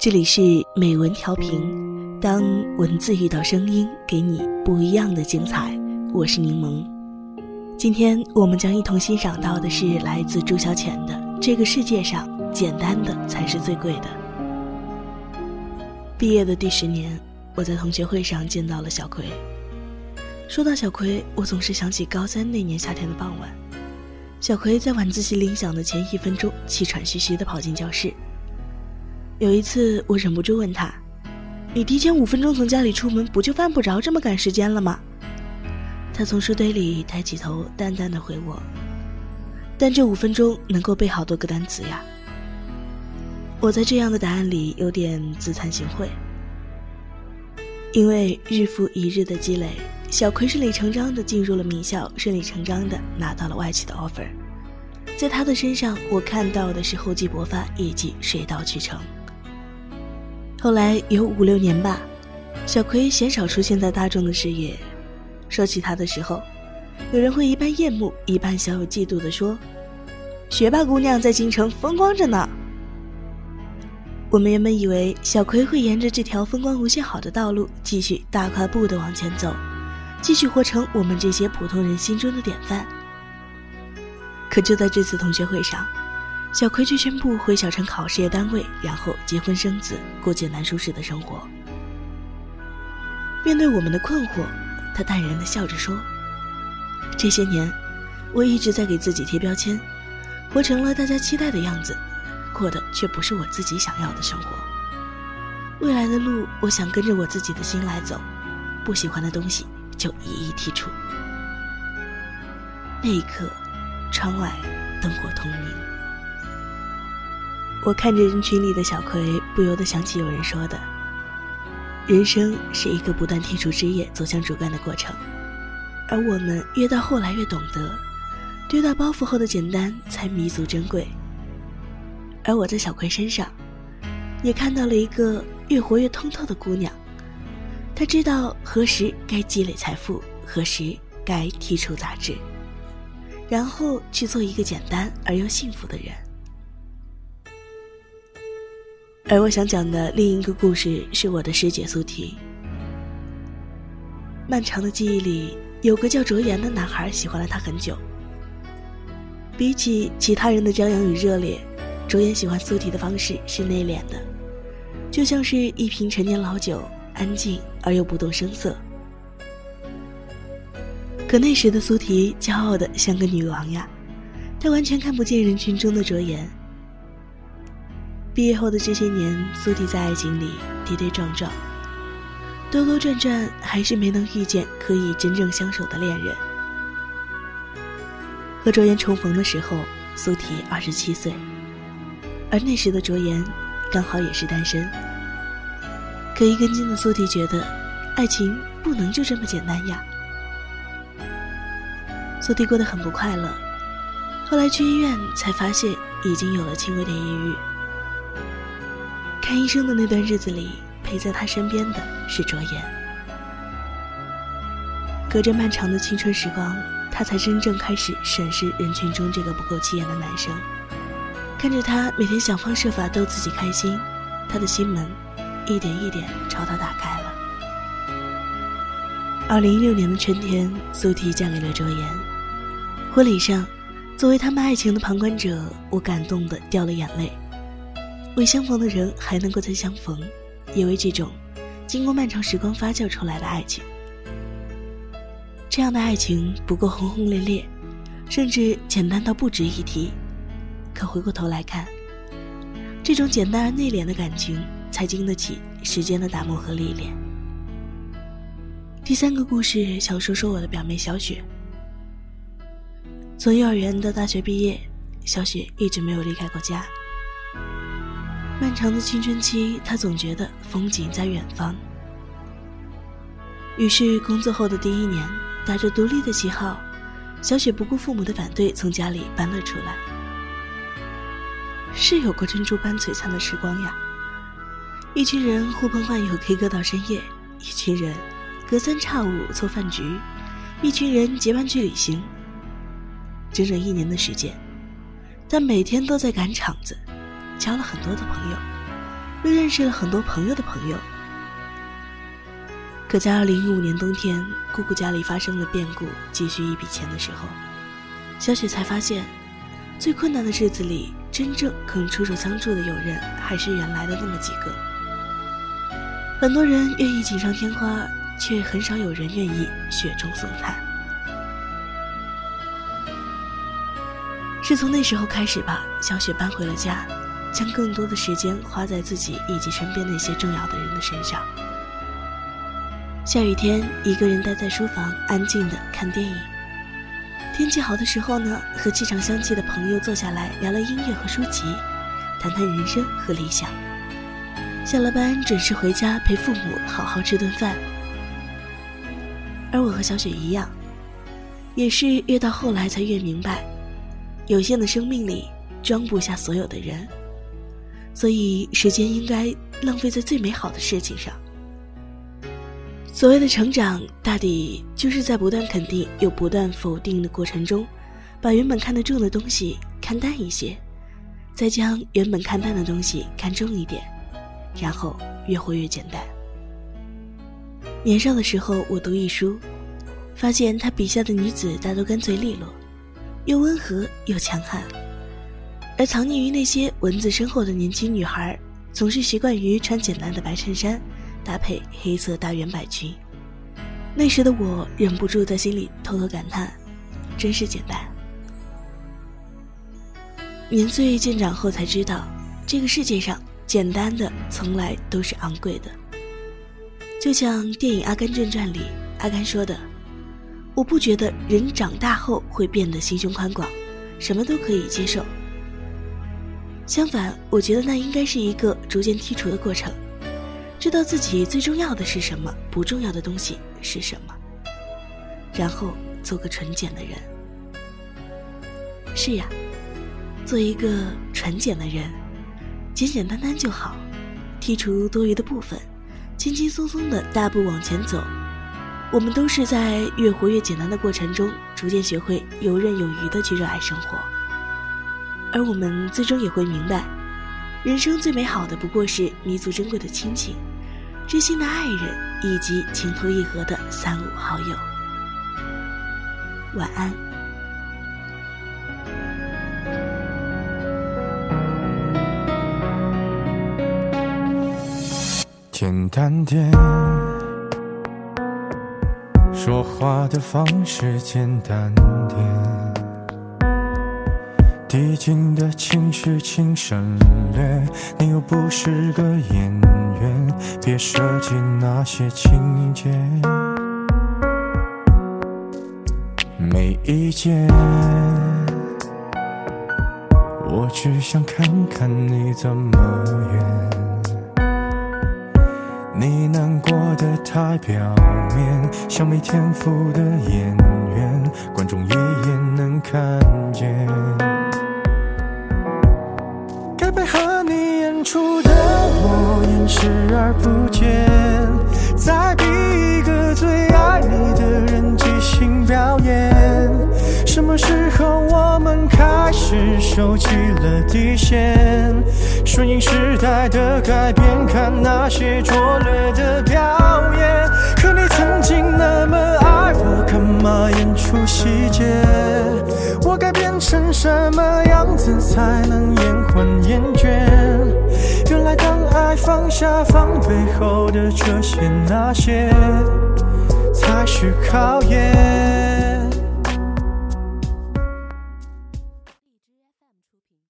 这里是美文调频，当文字遇到声音，给你不一样的精彩。我是柠檬，今天我们将一同欣赏到的是来自朱小浅的《这个世界上简单的才是最贵的》。毕业的第10年，我在同学会上见到了小葵。说到小葵，我总是想起高3那年夏天的傍晚，小葵在晚自习铃响的前1分钟气喘吁吁地跑进教室。有一次我忍不住问他，你提前5分钟从家里出门，不就犯不着这么赶时间了吗？他从书堆里抬起头，淡淡地回我，但这5分钟能够背好多个单词呀。我在这样的答案里有点自惭形秽，因为日复一日的积累，小葵顺理成章地进入了名校，顺理成章地拿到了外企的 offer。 在他的身上，我看到的是厚积薄发以及水到渠成。后来有5、6年吧，小葵鲜少出现在大众的视野。说起他的时候，有人会一半厌慕，一半小有嫉妒地说，学霸姑娘在京城风光着呢。我们原本以为小葵会沿着这条风光无限好的道路继续大跨步地往前走，继续活成我们这些普通人心中的典范。可就在这次同学会上，小葵却宣布回小城考事业单位，然后结婚生子，过简单舒适的生活。面对我们的困惑，他淡然地笑着说，这些年我一直在给自己贴标签，活成了大家期待的样子，过的却不是我自己想要的生活。未来的路，我想跟着我自己的心来走，不喜欢的东西就一一剔除。那一刻，窗外灯火通明，我看着人群里的小葵，不由得想起有人说的，人生是一个不断剔除枝叶走向主干的过程，而我们越到后来越懂得，丢掉包袱后的简单才弥足珍贵。而我在小葵身上也看到了一个越活越通透的姑娘，她知道何时该积累财富，何时该剔除杂质，然后去做一个简单而又幸福的人。而我想讲的另一个故事是我的师姐苏提。漫长的记忆里，有个叫卓言的男孩喜欢了她很久。比起其他人的张扬与热烈，卓言喜欢苏提的方式是内敛的，就像是一瓶陈年老酒，安静而又不动声色。可那时的苏提骄傲的像个女王呀，她完全看不见人群中的卓言。毕业后的这些年，苏提在爱情里跌跌撞撞，兜兜转转，还是没能遇见可以真正相守的恋人。和卓言重逢的时候，苏提27岁，而那时的卓言刚好也是单身。可一根筋的苏提觉得，爱情不能就这么简单呀。苏提过得很不快乐，后来去医院才发现已经有了轻微的抑郁。看医生的那段日子里，陪在他身边的是卓言。隔着漫长的青春时光，他才真正开始审视人群中这个不够起眼的男生。看着他每天想方设法逗自己开心，他的心门一点一点朝他打开了。2016年的春天，苏提嫁给了卓言。婚礼上，作为他们爱情的旁观者，我感动得掉了眼泪。为相逢的人还能够再相逢，也为这种经过漫长时光发酵出来的爱情。这样的爱情不够轰轰烈烈，甚至简单到不值一提。可回过头来看，这种简单而内敛的感情才经得起时间的打磨和历练。第三个故事想说说我的表妹小雪。从幼儿园到大学毕业，小雪一直没有离开过家。漫长的青春期，她总觉得风景在远方，于是工作后的第1年，打着独立的旗号，小雪不顾父母的反对，从家里搬了出来。是有过珍珠般璀璨的时光呀，一群人呼朋唤友 K 歌到深夜，一群人隔三差五凑饭局，一群人结伴去旅行。整整1年的时间，但每天都在赶场子，交了很多的朋友，又认识了很多朋友的朋友。可在2015年冬天，姑姑家里发生了变故，急需一笔钱的时候，小雪才发现，最困难的日子里，真正肯出手相助的友人还是原来的那么几个。很多人愿意锦上添花，却很少有人愿意雪中送炭。是从那时候开始吧，小雪搬回了家，将更多的时间花在自己以及身边那些重要的人的身上。下雨天，一个人待在书房，安静地看电影。天气好的时候呢，和气场相契的朋友坐下来聊聊音乐和书籍，谈谈人生和理想。下了班准时回家，陪父母好好吃顿饭。而我和小雪一样，也是越到后来才越明白，有限的生命里装不下所有的人，所以时间应该浪费在最美好的事情上。所谓的成长，大抵就是在不断肯定又不断否定的过程中，把原本看得重的东西看淡一些，再将原本看淡的东西看重一点，然后越活越简单。年少的时候，我读一书，发现他笔下的女子大都干脆利落，又温和又强悍，而藏匿于那些文字深厚的年轻女孩，总是习惯于穿简单的白衬衫，搭配黑色大圆摆裙。那时的我忍不住在心里偷偷感叹，真是简单。年岁渐长后才知道，这个世界上简单的从来都是昂贵的。就像电影《阿甘正传》里，阿甘说的，我不觉得人长大后会变得心胸宽广，什么都可以接受。相反，我觉得那应该是一个逐渐剔除的过程，知道自己最重要的是什么，不重要的东西是什么，然后做个纯简的人。是呀，做一个纯简的人，简简单单就好，剔除多余的部分，轻轻松松的大步往前走。我们都是在越活越简单的过程中，逐渐学会游刃有余的去热爱生活。而我们最终也会明白，人生最美好的不过是弥足珍贵的亲情，知心的爱人，以及情投意合的三五好友。晚安。简单点，说话的方式简单点，递进的情绪请省略，你又不是个演员，别设计那些情节。没意见，我只想看看你怎么演，你难过的太表面，像没天赋的演员，观众一眼能看见。该配合你演出的我演视而不见，再逼一个最爱你的人即兴表演。什么时候我们开始收起了底线，顺应时代的改变，看那些拙劣的表演。可你曾经那么爱我，干嘛演出细节？我该变成什么样子才能延缓厌倦？原来当爱放下防备后的这些那些，才是考验。